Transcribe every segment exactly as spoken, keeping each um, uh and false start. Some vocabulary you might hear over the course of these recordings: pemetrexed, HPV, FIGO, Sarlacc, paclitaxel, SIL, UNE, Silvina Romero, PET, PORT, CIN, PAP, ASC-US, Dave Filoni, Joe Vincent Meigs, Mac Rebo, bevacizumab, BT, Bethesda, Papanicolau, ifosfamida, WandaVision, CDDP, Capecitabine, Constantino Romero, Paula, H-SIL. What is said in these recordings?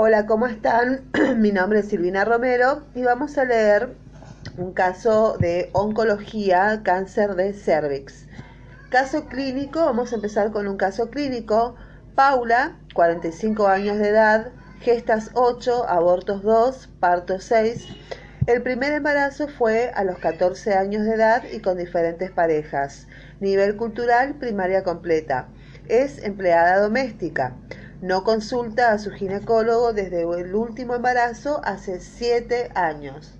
Hola, ¿cómo están? Mi nombre es Silvina Romero y vamos a leer un caso de oncología, cáncer de cervix. Caso clínico, vamos a empezar con un caso clínico. Paula, cuarenta y cinco años de edad, gestas ocho, abortos dos, partos seis. El primer embarazo fue a los catorce años de edad y con diferentes parejas. Nivel cultural, primaria completa. Es empleada doméstica. No consulta a su ginecólogo desde el último embarazo hace siete años.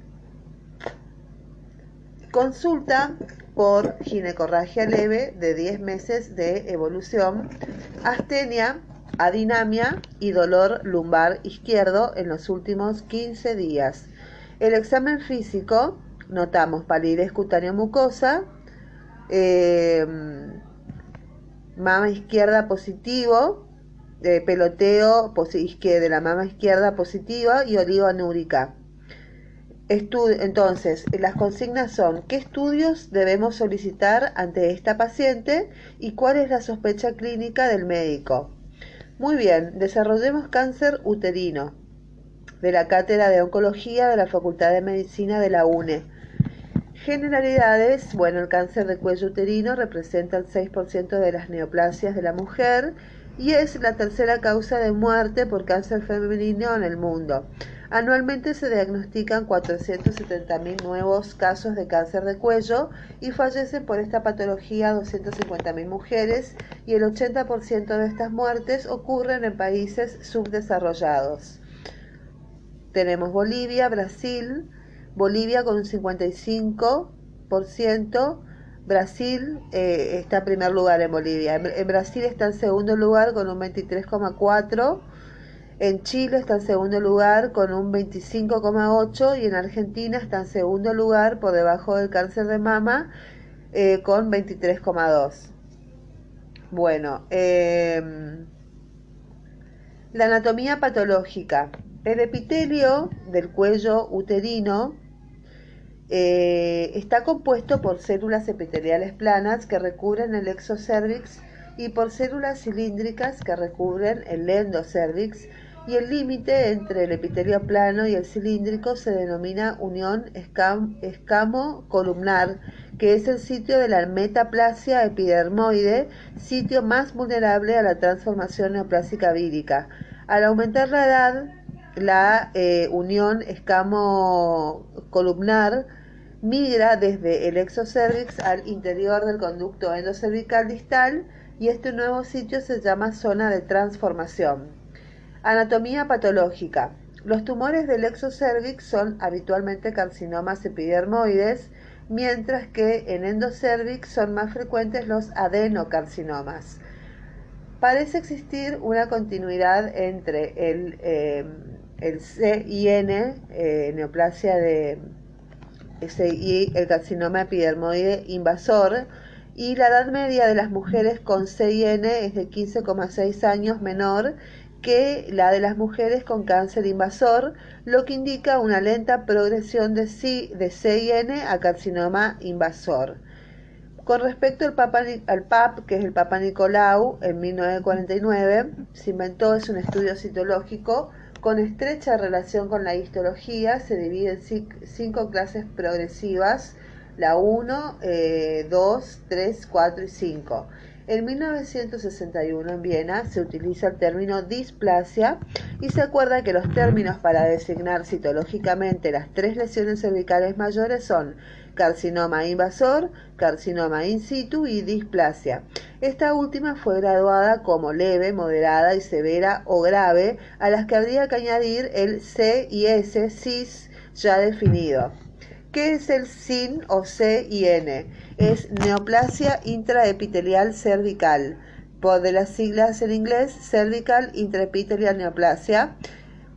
Consulta por ginecorragia leve de diez meses de evolución, astenia, adinamia y dolor lumbar izquierdo en los últimos quince días. El examen físico, notamos palidez cutánea mucosa, eh, mama izquierda positivo, de peloteo de la mama izquierda positiva y oligoanúrica. Entonces, las consignas son: ¿qué estudios debemos solicitar ante esta paciente y cuál es la sospecha clínica del médico? Muy bien, desarrollemos cáncer uterino de la Cátedra de Oncología de la Facultad de Medicina de la U N E. Generalidades, bueno, el cáncer de cuello uterino representa el seis por ciento de las neoplasias de la mujer y es la tercera causa de muerte por cáncer femenino en el mundo. Anualmente se diagnostican cuatrocientos setenta mil nuevos casos de cáncer de cuello y fallecen por esta patología doscientas cincuenta mil mujeres, y el ochenta por ciento de estas muertes ocurren en países subdesarrollados. Tenemos Bolivia, Brasil, Bolivia con un cincuenta y cinco por ciento, Brasil eh, está en primer lugar en Bolivia. En, en Brasil está en segundo lugar con un veintitrés coma cuatro por ciento. En Chile está en segundo lugar con un veinticinco coma ocho por ciento. Y en Argentina está en segundo lugar por debajo del cáncer de mama eh, con veintitrés coma dos por ciento. Bueno, eh, la anatomía patológica. El epitelio del cuello uterino Eh, está compuesto por células epiteliales planas que recubren el exocervix y por células cilíndricas que recubren el endocervix, y el límite entre el epitelio plano y el cilíndrico se denomina unión escam- escamo-columnar, que es el sitio de la metaplasia epidermoide, sitio más vulnerable a la transformación neoplásica vírica. Al aumentar la edad, la eh, unión escamo-columnar migra desde el exocervix al interior del conducto endocervical distal, y este nuevo sitio se llama zona de transformación. Anatomía patológica. Los tumores del exocervix son habitualmente carcinomas epidermoides, mientras que en endocervix son más frecuentes los adenocarcinomas. Parece existir una continuidad entre el eh, el C I N, eh, neoplasia de C I, el carcinoma epidermoide invasor, y la edad media de las mujeres con C I N es de quince coma seis años, menor que la de las mujeres con cáncer invasor, lo que indica una lenta progresión de C I N a carcinoma invasor. Con respecto al, Papa, al P A P, que es el Papanicolau, en mil novecientos cuarenta y nueve se inventó, es un estudio citológico con estrecha relación con la histología. Se divide en cinco clases progresivas: la uno, eh, dos, tres, cuatro y cinco. En mil novecientos sesenta y uno en Viena se utiliza el término displasia y se acuerda que los términos para designar citológicamente las tres lesiones cervicales mayores son carcinoma invasor, carcinoma in situ y displasia. Esta última fue graduada como leve, moderada y severa o grave, a las que habría que añadir el C y S, C I S, ya definido. ¿Qué es el C I N o C I N? Es neoplasia intraepitelial cervical, por de las siglas en inglés, cervical intraepitelial neoplasia,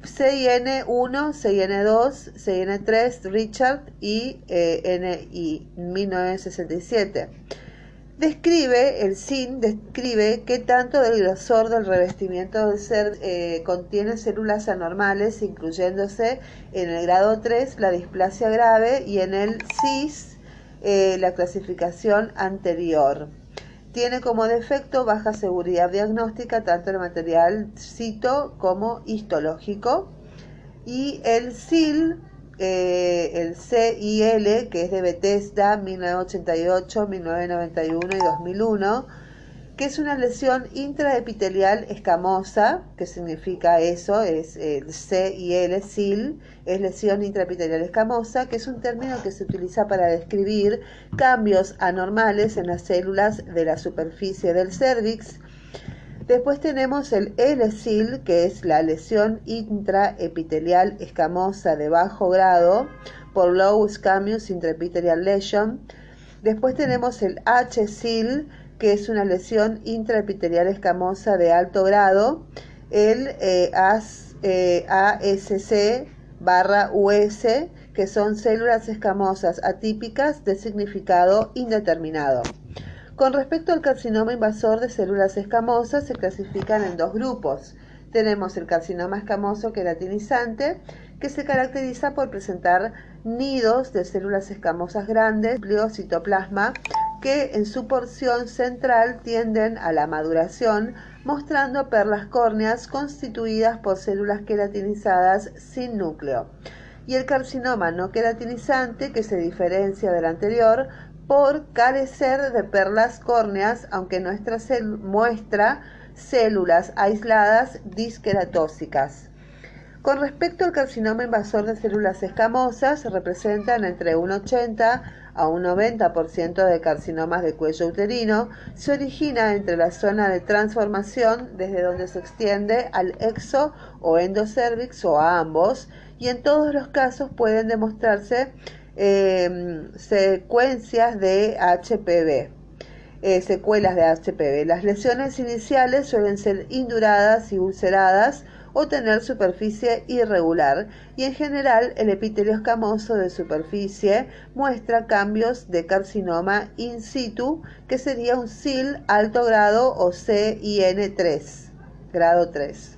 C I N uno, C I N dos, C I N tres, Richard y eh, N I, mil novecientos sesenta y siete. Describe, el C I N describe qué tanto del grosor del revestimiento del cervix eh, contiene células anormales, incluyéndose en el grado tres la displasia grave y en el C I S eh, la clasificación anterior. Tiene como defecto baja seguridad diagnóstica, tanto el material cito como histológico. Y el S I L, eh, el C I L, que es de Bethesda, mil novecientos ochenta y ocho, mil novecientos noventa y uno y dos mil uno, que es una lesión intraepitelial escamosa, que significa eso, es el C I L, S I L, es lesión intraepitelial escamosa, que es un término que se utiliza para describir cambios anormales en las células de la superficie del cérvix. Después tenemos el L-S I L, que es la lesión intraepitelial escamosa de bajo grado, por low squamous intraepithelial lesion. Después tenemos el H-S I L, que es una lesión intraepitelial escamosa de alto grado, el eh, eh, A S C barra U S, que son células escamosas atípicas de significado indeterminado. Con respecto al carcinoma invasor de células escamosas, se clasifican en dos grupos. Tenemos el carcinoma escamoso queratinizante, que se caracteriza por presentar nidos de células escamosas grandes, citoplasma, que en su porción central tienden a la maduración, mostrando perlas córneas constituidas por células queratinizadas sin núcleo. Y el carcinoma no queratinizante, que se diferencia del anterior por carecer de perlas córneas, aunque nuestra muestra células aisladas disqueratóxicas. Con respecto al carcinoma invasor de células escamosas, representan entre un ochenta por ciento a un noventa por ciento de carcinomas de cuello uterino. Se origina entre la zona de transformación, desde donde se extiende al exo o endocervix o a ambos, y en todos los casos pueden demostrarse eh, secuencias de H P V. Eh, secuelas de H P V. Las lesiones iniciales suelen ser induradas y ulceradas o tener superficie irregular, y en general el epitelio escamoso de superficie muestra cambios de carcinoma in situ, que sería un S I L alto grado o C I N tres, grado tres.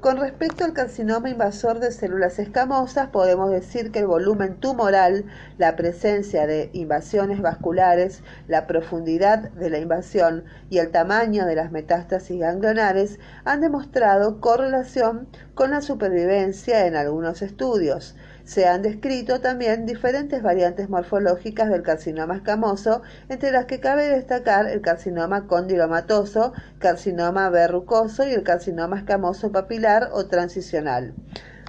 Con respecto al carcinoma invasor de células escamosas, podemos decir que el volumen tumoral, la presencia de invasiones vasculares, la profundidad de la invasión y el tamaño de las metástasis ganglionares han demostrado correlación con la supervivencia en algunos estudios. Se han descrito también diferentes variantes morfológicas del carcinoma escamoso, entre las que cabe destacar el carcinoma condilomatoso, carcinoma verrucoso y el carcinoma escamoso papilar o transicional.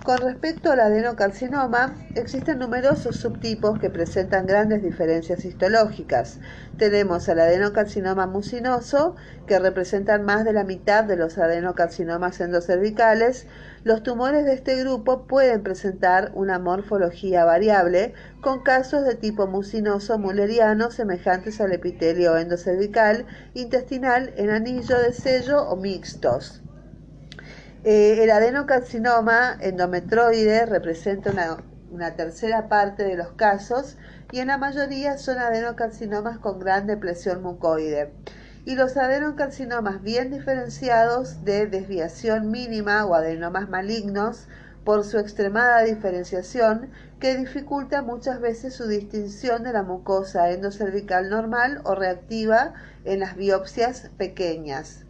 Con respecto al adenocarcinoma, existen numerosos subtipos que presentan grandes diferencias histológicas. Tenemos al adenocarcinoma mucinoso, que representan más de la mitad de los adenocarcinomas endocervicales. Los tumores de este grupo pueden presentar una morfología variable, con casos de tipo mucinoso mulleriano semejantes al epitelio endocervical, intestinal, en anillo de sello o mixtos. Eh, el adenocarcinoma endometroide representa una, una tercera parte de los casos, y en la mayoría son adenocarcinomas con gran depresión mucoide. Y los adenocarcinomas bien diferenciados de desviación mínima o adenomas malignos, por su extremada diferenciación, que dificulta muchas veces su distinción de la mucosa endocervical normal o reactiva en las biopsias pequeñas.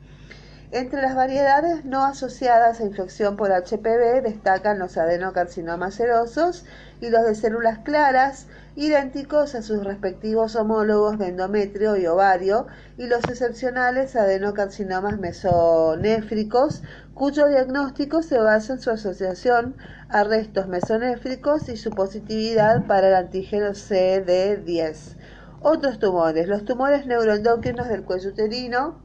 Entre las variedades no asociadas a infección por H P V destacan los adenocarcinomas serosos y los de células claras, idénticos a sus respectivos homólogos de endometrio y ovario, y los excepcionales adenocarcinomas mesonéfricos, cuyo diagnóstico se basa en su asociación a restos mesonéfricos y su positividad para el antígeno C D diez. Otros tumores, los tumores neuroendocrinos del cuello uterino.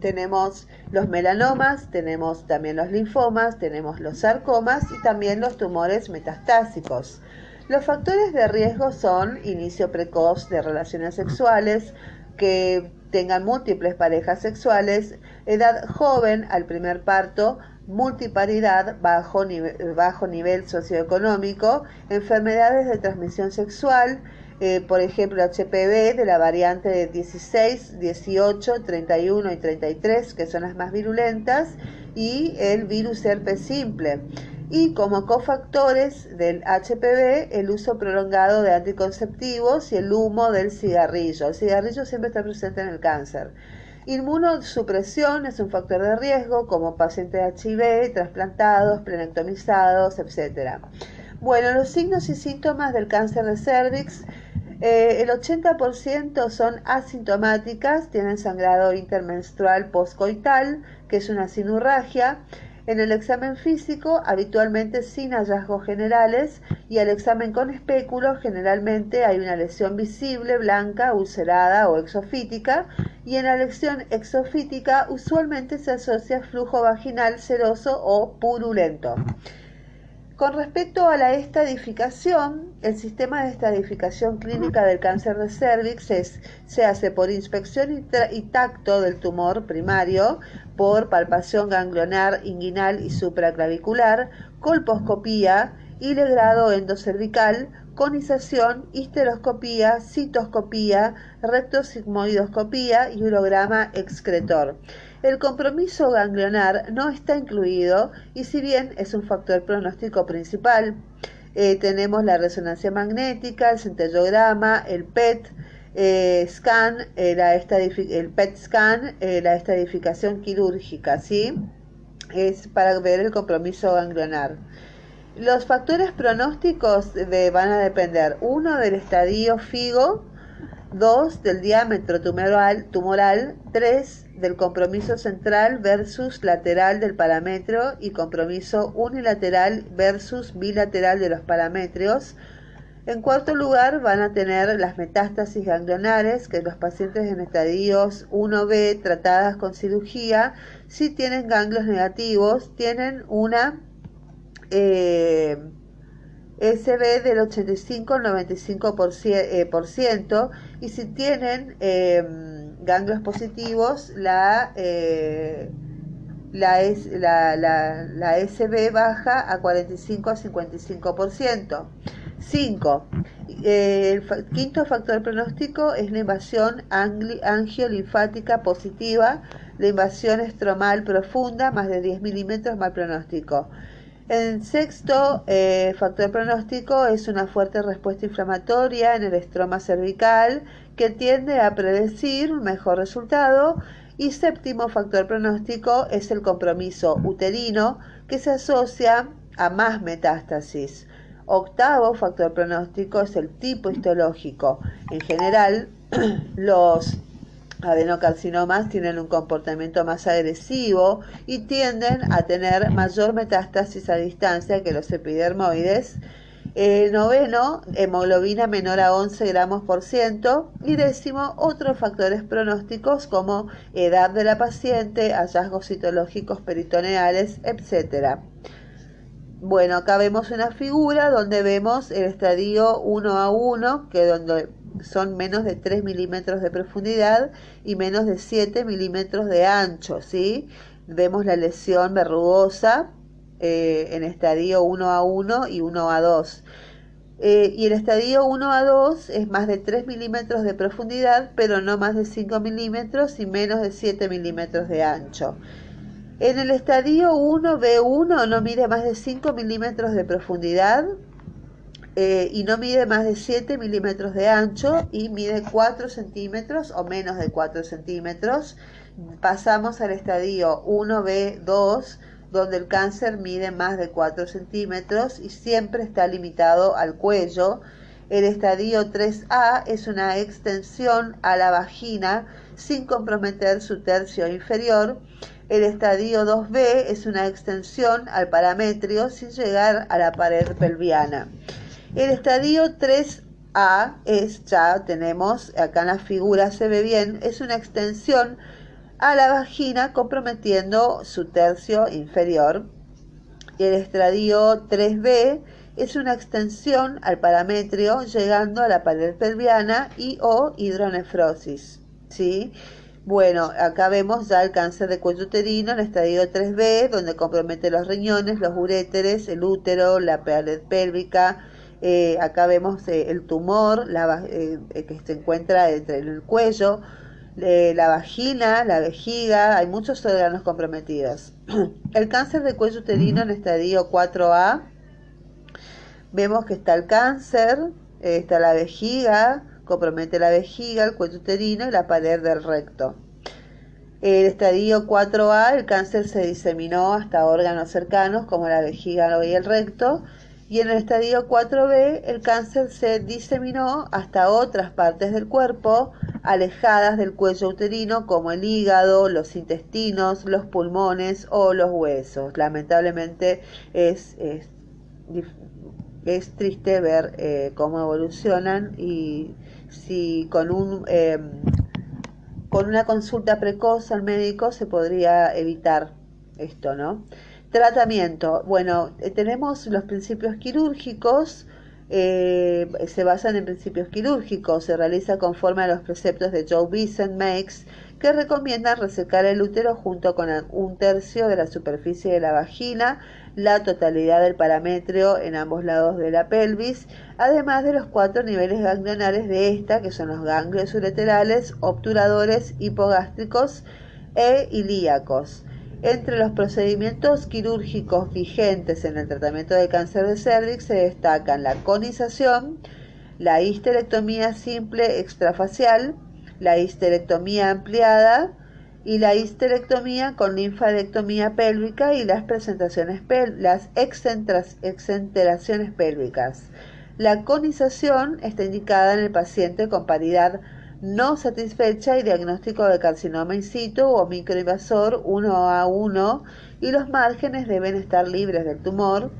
Tenemos los melanomas, tenemos también los linfomas, tenemos los sarcomas y también los tumores metastásicos. Los factores de riesgo son inicio precoz de relaciones sexuales, que tengan múltiples parejas sexuales, edad joven al primer parto, multiparidad, bajo nivel, bajo nivel socioeconómico, enfermedades de transmisión sexual, Eh, por ejemplo, H P V de la variante de dieciséis, dieciocho, treinta y uno y treinta y tres, que son las más virulentas, y el virus herpes simple. Y como cofactores del H P V, el uso prolongado de anticonceptivos y el humo del cigarrillo. El cigarrillo siempre está presente en el cáncer. Inmunosupresión es un factor de riesgo como pacientes de H I V, trasplantados, splenectomizados, etcétera. Bueno, los signos y síntomas del cáncer de cervix, eh, el ochenta por ciento son asintomáticas, tienen sangrado intermenstrual poscoital, que es una sinurragia. En el examen físico, habitualmente sin hallazgos generales, y al examen con espéculos, generalmente hay una lesión visible, blanca, ulcerada o exofítica, y en la lesión exofítica usualmente se asocia flujo vaginal seroso o purulento. Con respecto a la estadificación, el sistema de estadificación clínica del cáncer de cervix es, se hace por inspección y, y tacto del tumor primario, por palpación ganglionar, inguinal y supraclavicular, colposcopía, hilegrado endocervical, conización, histeroscopía, citoscopía, rectosigmoidoscopía y urograma excretor. El compromiso ganglionar no está incluido y si bien es un factor pronóstico principal, eh, tenemos la resonancia magnética, el centellograma, el P E T eh, scan, eh, la el P E T scan, eh, la estadificación quirúrgica, ¿sí? Es para ver el compromiso ganglionar. Los factores pronósticos de, van a depender, uno, del estadio FIGO, dos, del diámetro tumoral, tumoral, tres, del compromiso central versus lateral del parametrio y compromiso unilateral versus bilateral de los parametrios. En cuarto lugar, van a tener las metástasis ganglionares, que los pacientes en estadios uno B tratadas con cirugía, si tienen ganglios negativos, tienen una eh, S B del ochenta y cinco al noventa y cinco por ciento, eh, por ciento, y si tienen Eh, ganglios positivos, la, eh, la, es, la, la, la S B baja a cuarenta y cinco a cincuenta y cinco por ciento. cinco. Eh, el fa- quinto factor pronóstico es la invasión angiolinfática positiva, la invasión estromal profunda, más de diez milímetros, mal pronóstico. El sexto eh, factor pronóstico es una fuerte respuesta inflamatoria en el estroma cervical que tiende a predecir un mejor resultado. Y séptimo factor pronóstico es el compromiso uterino que se asocia a más metástasis. Octavo factor pronóstico es el tipo histológico. En general, los adenocarcinomas tienen un comportamiento más agresivo y tienden a tener mayor metástasis a distancia que los epidermoides. El noveno, hemoglobina menor a once gramos por ciento. Y décimo, otros factores pronósticos como edad de la paciente, hallazgos citológicos peritoneales, etcétera. Bueno, acá vemos una figura donde vemos el estadio uno A uno, que donde son menos de tres milímetros de profundidad y menos de siete milímetros de ancho, ¿sí? Vemos la lesión verrugosa eh, en estadio uno A uno y uno A dos. Eh, y el estadio uno A dos es más de tres milímetros de profundidad, pero no más de cinco milímetros y menos de siete milímetros de ancho. En el estadio uno B uno no mide más de cinco milímetros de profundidad, Eh, y no mide más de siete milímetros de ancho y mide cuatro centímetros o menos de cuatro centímetros. Pasamos al estadio uno B dos, donde el cáncer mide más de cuatro centímetros y siempre está limitado al cuello. El estadio tres A es una extensión a la vagina sin comprometer su tercio inferior. El estadio dos B es una extensión al parametrio sin llegar a la pared pelviana. El estadio tres A es, ya tenemos, acá en la figura se ve bien, es una extensión a la vagina comprometiendo su tercio inferior. El estadio tres B es una extensión al parametrio llegando a la pared pelviana y o hidronefrosis, ¿sí? Bueno, acá vemos ya el cáncer de cuello uterino en el estadio tres B, donde compromete los riñones, los uréteres, el útero, la pared pélvica. Eh, acá vemos eh, el tumor la, eh, que se encuentra entre el cuello, eh, la vagina, la vejiga, hay muchos órganos comprometidos. El cáncer de cuello uterino en estadio cuatro A, vemos que está el cáncer, eh, está la vejiga, compromete la vejiga, el cuello uterino y la pared del recto. El estadio cuatro A, el cáncer se diseminó hasta órganos cercanos como la vejiga y el recto, y en el estadio cuatro B el cáncer se diseminó hasta otras partes del cuerpo alejadas del cuello uterino como el hígado, los intestinos, los pulmones o los huesos. Lamentablemente es, es, es triste ver eh, cómo evolucionan, y si con un... Eh, Con una consulta precoz al médico se podría evitar esto, ¿no? Tratamiento. Bueno, tenemos los principios quirúrgicos, eh, se basan en principios quirúrgicos, se realiza conforme a los preceptos de Joe Vincent Meigs, que recomiendan resecar el útero junto con un tercio de la superficie de la vagina, la totalidad del parametrio en ambos lados de la pelvis, además de los cuatro niveles ganglionales de esta, que son los ganglios ureterales, obturadores, hipogástricos e ilíacos. Entre los procedimientos quirúrgicos vigentes en el tratamiento de cáncer de cervix se destacan la conización, la histerectomía simple extrafacial, la histerectomía ampliada y la histerectomía con linfadectomía pélvica y las presentaciones pel- las exenteraciones pélvicas. La conización está indicada en el paciente con paridad no satisfecha y diagnóstico de carcinoma in situ o microinvasor uno A uno, y los márgenes deben estar libres del tumor.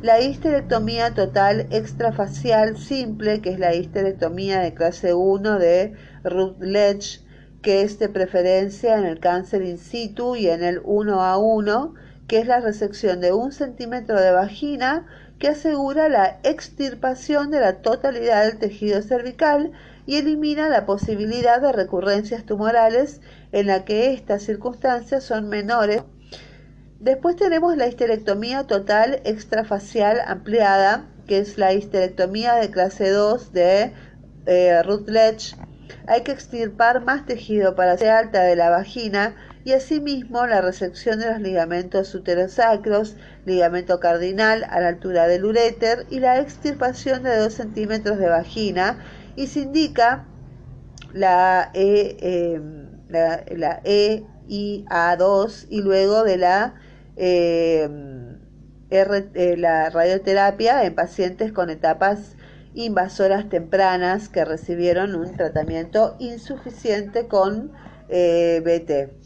La histerectomía total extrafacial simple, que es la histerectomía de clase uno de Rutledge, que es de preferencia en el cáncer in situ y en el uno A uno, que es la resección de un centímetro de vagina, que asegura la extirpación de la totalidad del tejido cervical y elimina la posibilidad de recurrencias tumorales, en la que estas circunstancias son menores. Después tenemos la histerectomía total extrafacial ampliada, que es la histerectomía de clase dos de eh, Rutledge. Hay que extirpar más tejido para la alta de la vagina y asimismo la resección de los ligamentos uterosacros, ligamento cardinal a la altura del uréter y la extirpación de dos centímetros de vagina, y se indica la E, eh, la, la E y A dos y luego de la, eh, R, eh, la radioterapia en pacientes con etapas invasoras tempranas que recibieron un tratamiento insuficiente con eh, B T.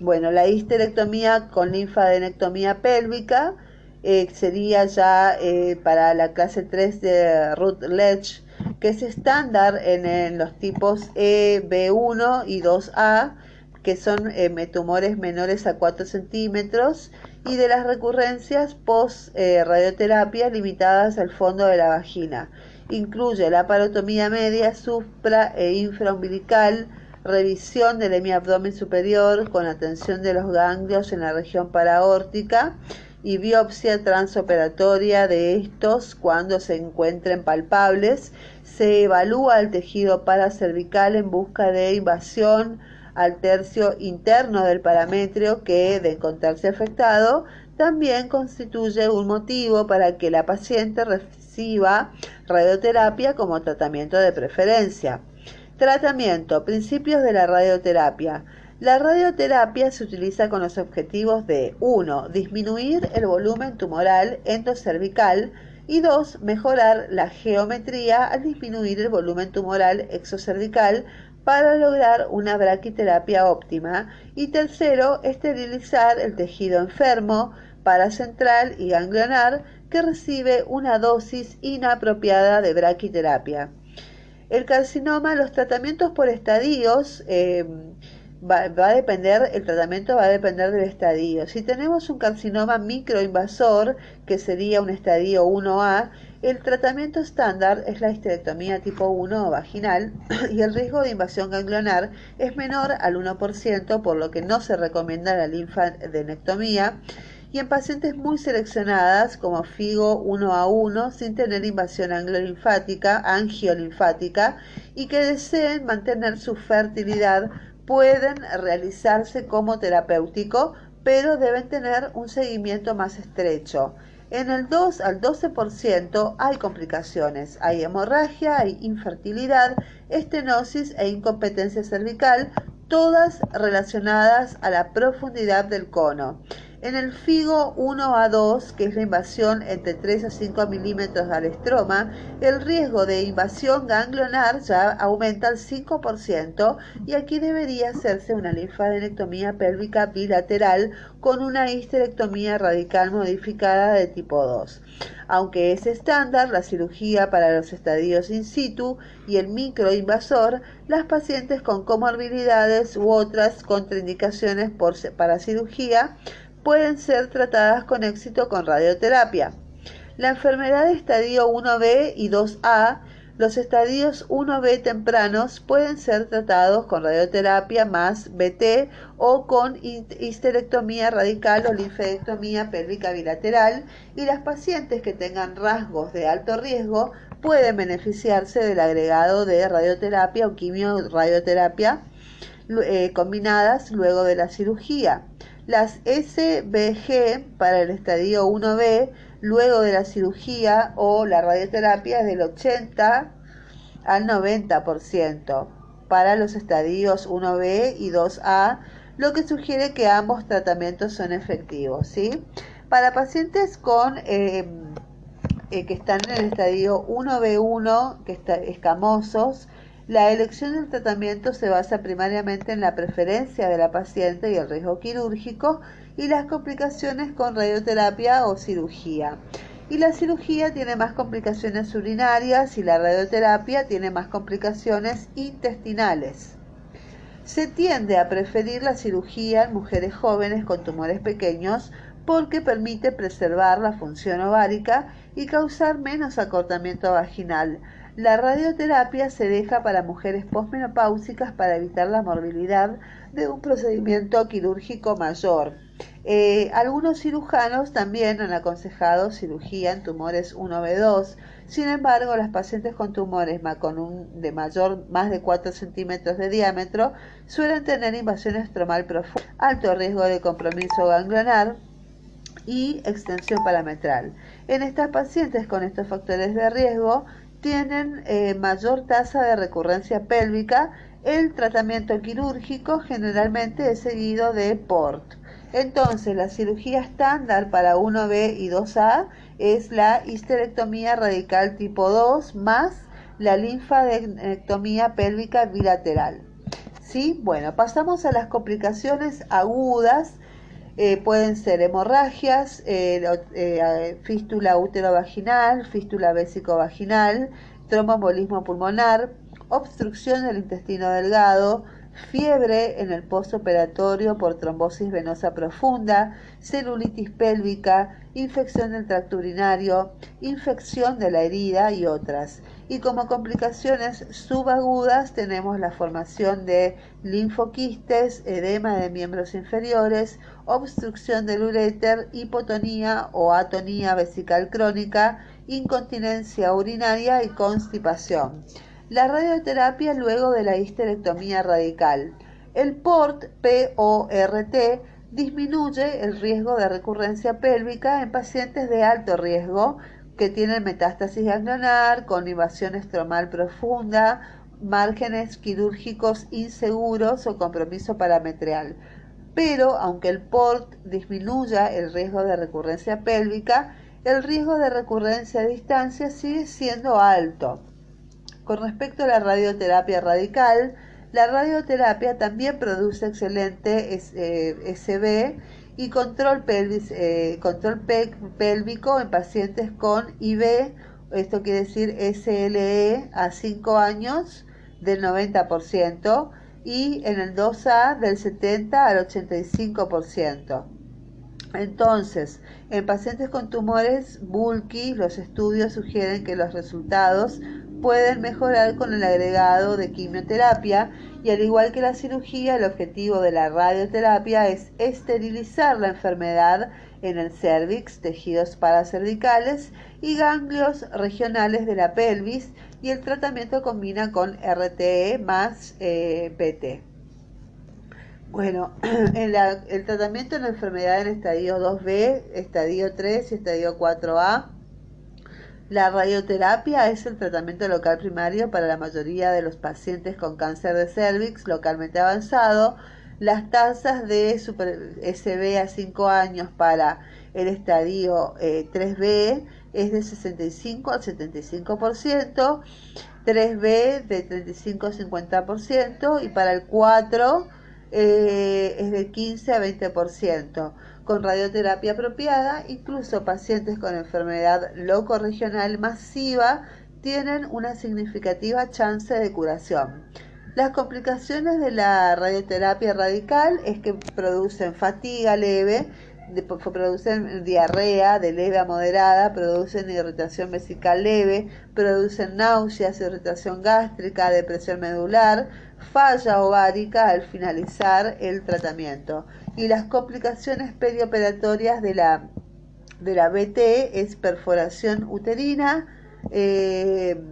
Bueno, la histerectomía con linfadenectomía pélvica eh, sería ya eh, para la clase tres de Rutledge, que es estándar en, en los tipos E, B uno y dos A, que son eh, tumores menores a cuatro centímetros, y de las recurrencias post-radioterapia eh, limitadas al fondo de la vagina. Incluye la parotomía media, supra e infraumbilical, revisión del hemiabdomen superior con atención de los ganglios en la región paraórtica y biopsia transoperatoria de estos cuando se encuentren palpables. Se evalúa el tejido paracervical en busca de invasión al tercio interno del parametrio, que de encontrarse afectado también constituye un motivo para que la paciente reciba radioterapia como tratamiento de preferencia. Tratamiento. Principios de la radioterapia. La radioterapia se utiliza con los objetivos de uno. Disminuir el volumen tumoral endocervical y dos. Mejorar la geometría al disminuir el volumen tumoral exocervical para lograr una braquiterapia óptima, y tercero, esterilizar el tejido enfermo, paracentral y ganglionar, que recibe una dosis inapropiada de braquiterapia. El carcinoma, los tratamientos por estadios, eh, va, va a depender, el tratamiento va a depender del estadio. Si tenemos un carcinoma microinvasor, que sería un estadio uno A, el tratamiento estándar es la histerectomía tipo uno o vaginal, y el riesgo de invasión ganglionar es menor al uno por ciento, por lo que no se recomienda la linfadenectomía, y en pacientes muy seleccionadas como FIGO uno A uno sin tener invasión angiolinfática, angiolinfática y que deseen mantener su fertilidad, pueden realizarse como terapéutico, pero deben tener un seguimiento más estrecho. En el dos al doce por ciento hay complicaciones, hay hemorragia, hay infertilidad, estenosis e incompetencia cervical, todas relacionadas a la profundidad del cono. En el FIGO uno a dos, que es la invasión entre tres a cinco milímetros al estroma, el riesgo de invasión ganglionar ya aumenta al cinco por ciento y aquí debería hacerse una linfadenectomía pélvica bilateral con una histerectomía radical modificada de tipo dos. Aunque es estándar la cirugía para los estadios in situ y el microinvasor, las pacientes con comorbilidades u otras contraindicaciones por, para cirugía pueden ser tratadas con éxito con radioterapia. La enfermedad de estadio uno B y dos A, los estadios uno B tempranos pueden ser tratados con radioterapia más B T o con histerectomía radical o linfedectomía pélvica bilateral, y las pacientes que tengan rasgos de alto riesgo pueden beneficiarse del agregado de radioterapia o quimioradioterapia eh, combinadas luego de la cirugía. Las S B G para el estadio uno B luego de la cirugía o la radioterapia es del ochenta al noventa por ciento para los estadios uno B y dos A, lo que sugiere que ambos tratamientos son efectivos, ¿sí? Para pacientes con eh, eh, que están en el estadio uno B uno, que está escamosos, la elección del tratamiento se basa primariamente en la preferencia de la paciente y el riesgo quirúrgico y las complicaciones con radioterapia o cirugía. Y la cirugía tiene más complicaciones urinarias y la radioterapia tiene más complicaciones intestinales. Se tiende a preferir la cirugía en mujeres jóvenes con tumores pequeños porque permite preservar la función ovárica y causar menos acortamiento vaginal. La radioterapia se deja para mujeres posmenopáusicas para evitar la morbilidad de un procedimiento quirúrgico mayor. Eh, algunos cirujanos también han aconsejado cirugía en tumores uno B dos. Sin embargo, las pacientes con tumores con un de mayor más de cuatro centímetros de diámetro suelen tener invasión estromal profunda, alto riesgo de compromiso ganglionar y extensión parametral. En estas pacientes con estos factores de riesgo, tienen eh, mayor tasa de recurrencia pélvica. El tratamiento quirúrgico generalmente es seguido de PORT. Entonces, la cirugía estándar para uno B y dos A es la histerectomía radical tipo dos más la linfadenectomía pélvica bilateral. ¿Sí? Bueno, pasamos a las complicaciones agudas. Eh, pueden ser hemorragias, eh, eh, fístula útero-vaginal, fístula vésico-vaginal, tromboembolismo pulmonar, obstrucción del intestino delgado, fiebre en el postoperatorio por trombosis venosa profunda, celulitis pélvica, infección del tracto urinario, infección de la herida y otras. Y como complicaciones subagudas tenemos la formación de linfoquistes, edema de miembros inferiores, obstrucción del uréter, hipotonía o atonía vesical crónica, incontinencia urinaria y constipación. La radioterapia luego de la histerectomía radical. El PORT, P O R T, disminuye el riesgo de recurrencia pélvica en pacientes de alto riesgo que tienen metástasis ganglionar, con invasión estromal profunda, márgenes quirúrgicos inseguros o compromiso parametral. Pero, aunque el PORT disminuya el riesgo de recurrencia pélvica, el riesgo de recurrencia a distancia sigue siendo alto. Con respecto a la radioterapia radical, la radioterapia también produce excelente S B y control, pelvis, eh, control pélvico en pacientes con I B, esto quiere decir S L E a cinco años del noventa por ciento y en el dos A del setenta al ochenta y cinco por ciento. Entonces, en pacientes con tumores bulky, los estudios sugieren que los resultados pueden mejorar con el agregado de quimioterapia y al igual que la cirugía, el objetivo de la radioterapia es esterilizar la enfermedad en el cérvix, tejidos paracervicales y ganglios regionales de la pelvis y el tratamiento combina con R T E más eh, P T. Bueno, en la, el tratamiento de la enfermedad en estadio dos B, estadio tres y estadio cuatro A La radioterapia es el tratamiento local primario para la mayoría de los pacientes con cáncer de cervix localmente avanzado. Las tasas de super S B a cinco años para el estadio eh, tres B es de sesenta y cinco al setenta y cinco por ciento, tres B de treinta y cinco al cincuenta por ciento y para el cuatro eh, es de quince a veinte por ciento. Con radioterapia apropiada, incluso pacientes con enfermedad locorregional masiva tienen una significativa chance de curación. Las complicaciones de la radioterapia radical es que producen fatiga leve, de, producen diarrea de leve a moderada, producen irritación vesical leve, producen náuseas, irritación gástrica, depresión medular, falla ovárica al finalizar el tratamiento. Y las complicaciones perioperatorias de la, de la B T es perforación uterina, eh,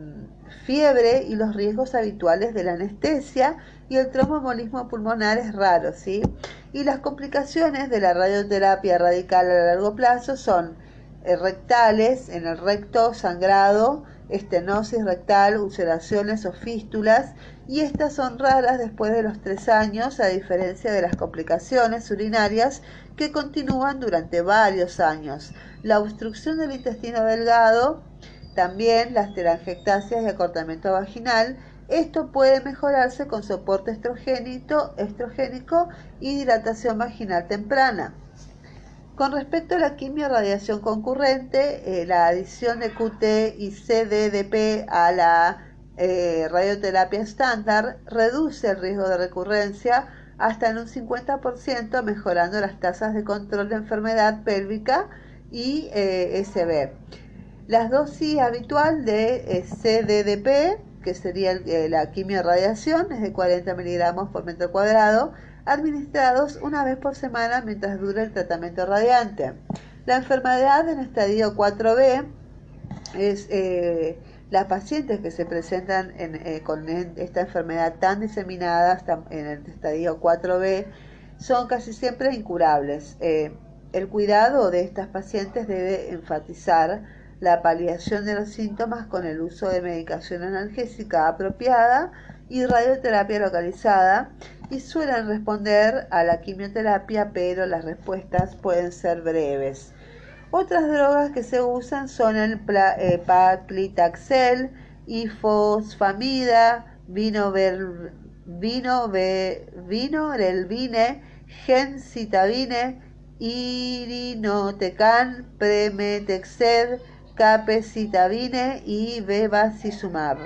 fiebre y los riesgos habituales de la anestesia, y el tromboembolismo pulmonar es raro, ¿sí? Y las complicaciones de la radioterapia radical a largo plazo son rectales, en el recto, sangrado, estenosis rectal, ulceraciones o fístulas, y estas son raras después de los tres años, a diferencia de las complicaciones urinarias que continúan durante varios años. La obstrucción del intestino delgado, también las telangiectasias y acortamiento vaginal, esto puede mejorarse con soporte estrogénico y dilatación vaginal temprana. Con respecto a la quimiorradiación concurrente, eh, la adición de Q T y C D D P a la eh, radioterapia estándar reduce el riesgo de recurrencia hasta en un cincuenta por ciento, mejorando las tasas de control de enfermedad pélvica y eh, S B. Las dosis habitual de eh, C D D P, que sería eh, la quimiorradiación, es de cuarenta miligramos por metro cuadrado, administrados una vez por semana mientras dura el tratamiento radiante. La enfermedad en estadio cuatro B es eh, las pacientes que se presentan en, eh, con esta enfermedad tan diseminada hasta en el estadio cuatro B son casi siempre incurables. Eh, el cuidado de estas pacientes debe enfatizar la paliación de los síntomas con el uso de medicación analgésica apropiada y radioterapia localizada, y suelen responder a la quimioterapia, pero las respuestas pueden ser breves. Otras drogas que se usan son el eh, paclitaxel, ifosfamida, vinorelvine, vino, vino, gencitavine, irinotecan, pemetrexed, capecitabine y bevacizumab.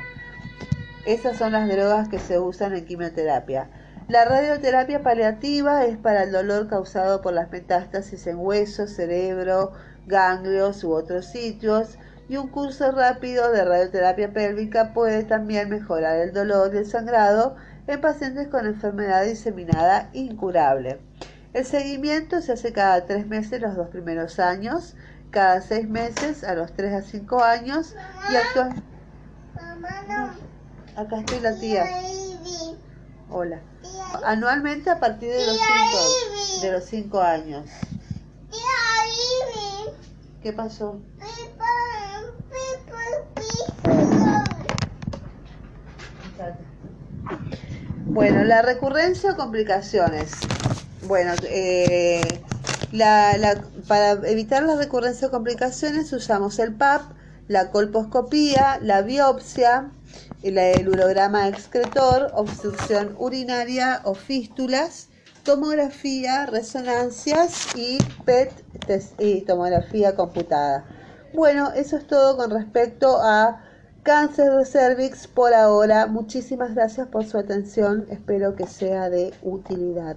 Esas son las drogas que se usan en quimioterapia. La radioterapia paliativa es para el dolor causado por las metástasis en huesos, cerebro, ganglios u otros sitios, y un curso rápido de radioterapia pélvica puede también mejorar el dolor y el sangrado en pacientes con enfermedad diseminada incurable. El seguimiento se hace cada tres meses los dos primeros años, cada seis meses a los tres a cinco años, y actual... Mamá, no. Acá estoy la tía. Hola. Anualmente a partir de los cinco, de los cinco años. ¿Qué pasó? Bueno, la recurrencia o complicaciones. Bueno, eh, la, la, para evitar la recurrencia o complicaciones usamos el P A P, la colposcopía, la biopsia, el urograma excretor, obstrucción urinaria o fístulas, tomografía, resonancias y P E T y tomografía computada. Bueno, eso es todo con respecto a cáncer de cervix por ahora. Muchísimas gracias por su atención. Espero que sea de utilidad.